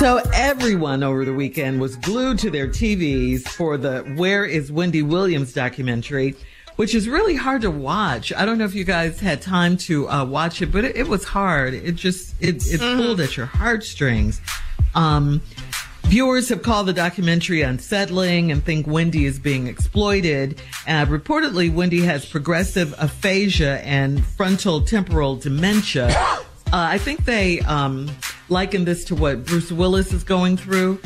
So everyone over the weekend was glued to their TVs for the Where is Wendy Williams documentary, which is really hard to watch. I don't know if you guys had time to watch it, but it was hard. It pulled at your heartstrings. Viewers have called the documentary unsettling and think Wendy is being exploited. Reportedly, Wendy has progressive aphasia and frontotemporal dementia. I think they liken this to what Bruce Willis is going through.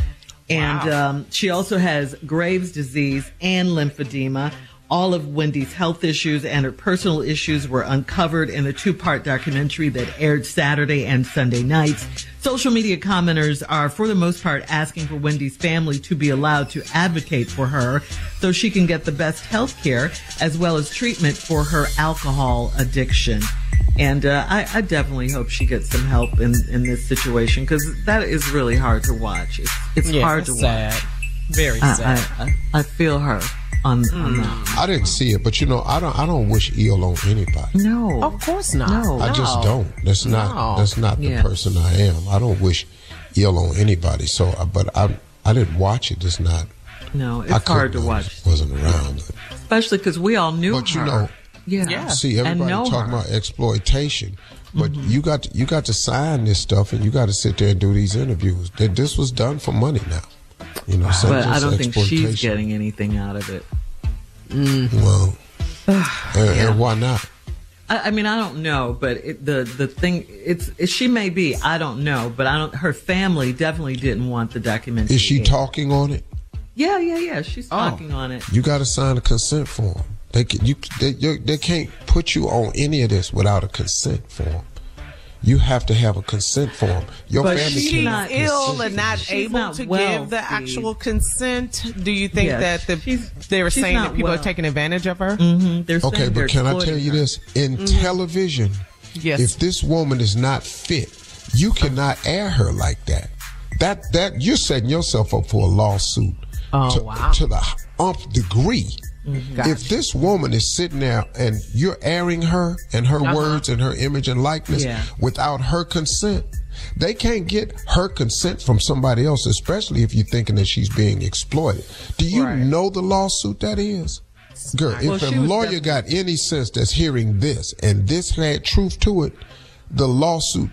And she also has Graves' disease and lymphedema. All of Wendy's health issues and her personal issues were uncovered in a two-part documentary that aired Saturday and Sunday nights. Social media commenters are, for the most part, asking for Wendy's family to be allowed to advocate for her so she can get the best health care as well as treatment for her alcohol addiction. And I definitely hope she gets some help in this situation, because that is really hard to watch. It's hard to sad. Watch. Very sad. I feel her on that. I didn't see it, but I don't wish ill on anybody. No, of course not. No, I just don't. That's not the person I am. I don't wish ill on anybody. So, but I didn't watch it. It's not. No, it's hard to watch. I wasn't around, especially because we all knew. But her. You know. Yeah. See, everybody talking about exploitation, but you got to sign this stuff, and you got to sit there and do these interviews. This was done for money now. You know, but I don't think she's getting anything out of it. Well, and why not? I mean, I don't know, but the thing, she may be. I don't know, but her family definitely didn't want the documentary. Is she talking on it? Yeah. She's talking on it. You got to sign a consent form. They can't put you on any of this without a consent form. You have to have a consent form. Your but family she's not ill and not she's able not to well, give the Steve. Actual consent. Do you think that they're saying that people are taking advantage of her? Mm-hmm. They're okay, but can I tell you this? In television, if this woman is not fit, you cannot air her like that. That you're setting yourself up for a lawsuit to the umpth degree. Gotcha. If this woman is sitting there and you're airing her and her words and her image and likeness without her consent, they can't get her consent from somebody else, especially if you're thinking that she's being exploited. Do you know the lawsuit that is? Girl, if a lawyer got any sense that's hearing this and this had truth to it, the lawsuit,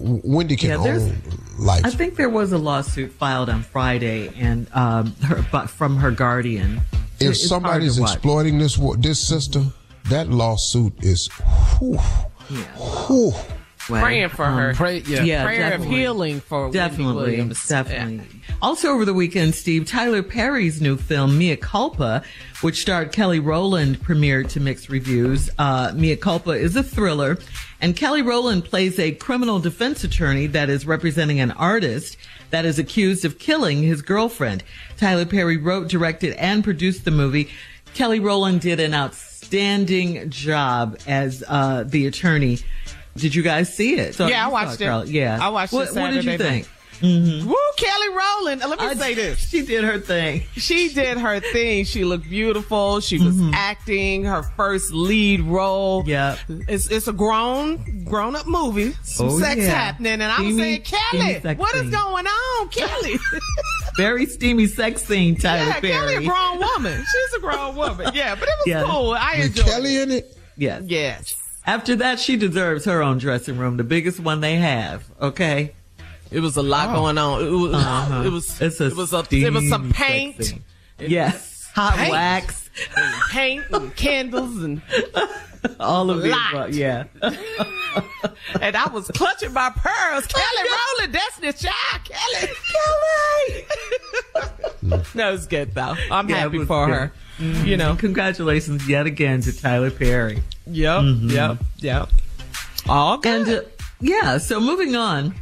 Wendy can own life. I think there was a lawsuit filed on Friday and from her guardian. If somebody's exploiting this sister, that lawsuit is, way. Praying for her. Prayer of healing for Wendy Williams. Definitely. Yeah. Also over the weekend, Steve, Tyler Perry's new film, Mea Culpa, which starred Kelly Rowland, premiered to mixed reviews. Mea Culpa is a thriller, and Kelly Rowland plays a criminal defense attorney that is representing an artist that is accused of killing his girlfriend. Tyler Perry wrote, directed, and produced the movie. Kelly Rowland did an outstanding job as the attorney. Did you guys see it? So yeah, I watched it. Yeah, I watched it. What did you think? Mm-hmm. Woo, Kelly Rowland. Let me say this. She did her thing. She did her thing. She looked beautiful. She was acting her first lead role. Yeah. It's a grown up movie. Some sex happening. And I'm saying, Kelly, what is going on, Kelly? Very steamy sex scene, Tyler Perry. Yeah, Kelly a grown woman. She's a grown woman. Yeah, but it was cool. I enjoyed it. Kelly in it? Yes. Yes. After that, she deserves her own dressing room, the biggest one they have. Okay. It was a lot going on. It was some paint. Yes. Hot paint, wax. And paint and candles and all of it. Yeah. And I was clutching my pearls. Kelly Rowland, Destiny's Child. Kelly. No, it's good though. I'm happy for her. Mm-hmm. You know. Congratulations yet again to Tyler Perry. Yep. Mm-hmm. Yep. All good. And, so moving on.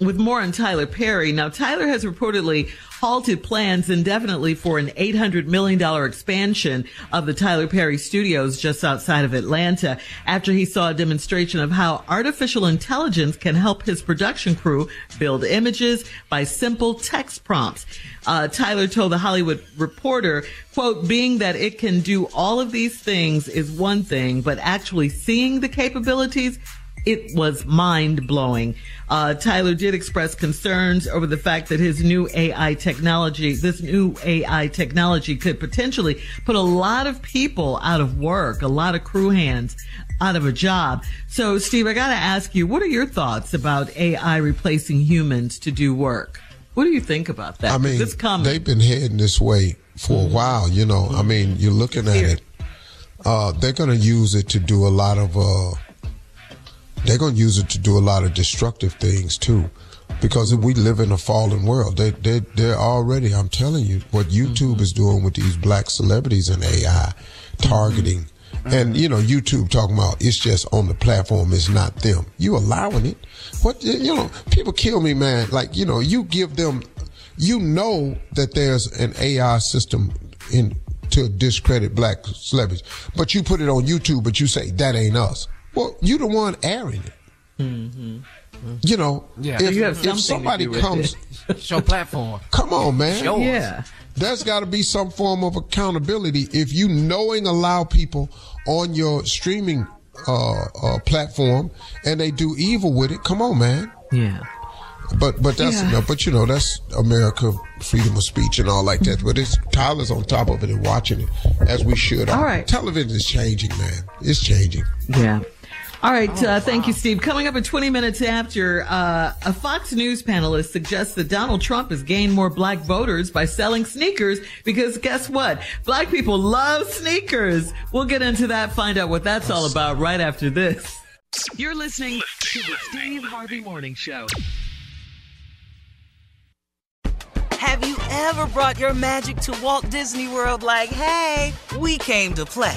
With more on Tyler Perry. Now, Tyler has reportedly halted plans indefinitely for an $800 million expansion of the Tyler Perry Studios just outside of Atlanta after he saw a demonstration of how artificial intelligence can help his production crew build images by simple text prompts. Tyler told The Hollywood Reporter, quote, being that it can do all of these things is one thing, but actually seeing the capabilities, it was mind-blowing. Tyler did express concerns over the fact that this new AI technology could potentially put a lot of people out of work, a lot of crew hands out of a job. So, Steve, I got to ask you, what are your thoughts about AI replacing humans to do work? What do you think about that? I mean, they've been heading this way for a while, you know. I mean, you're looking at it. They're going to use it to do a lot of... They're going to use it to do a lot of destructive things, too, because we live in a fallen world. They're already, I'm telling you, what YouTube is doing with these black celebrities and AI targeting. And, you know, YouTube talking about it's just on the platform. It's not them. You allowing it. What, you know, people kill me, man. Like, you know, you give them, you know that there's an AI system in to discredit black celebrities, but you put it on YouTube, but you say that ain't us. Well, you the one airing it. You know, if somebody comes, it's your platform. Come on, man. Yeah, there's got to be some form of accountability. If you allow people on your streaming platform and they do evil with it, come on, man. Yeah. But that's enough. But you know, that's America, freedom of speech and all like that. But it's Tyler's on top of it and watching it as we should. All right, television is changing, man. It's changing. Yeah. All right. Thank you, Steve. Coming up at 20 minutes after, a Fox News panelist suggests that Donald Trump has gained more black voters by selling sneakers because guess what? Black people love sneakers. We'll get into that, find out what that's all about right after this. You're listening to the Steve Harvey Morning Show. Have you ever brought your magic to Walt Disney World like, hey, we came to play?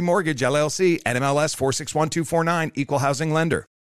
Mortgage, LLC, NMLS 461249, Equal Housing Lender.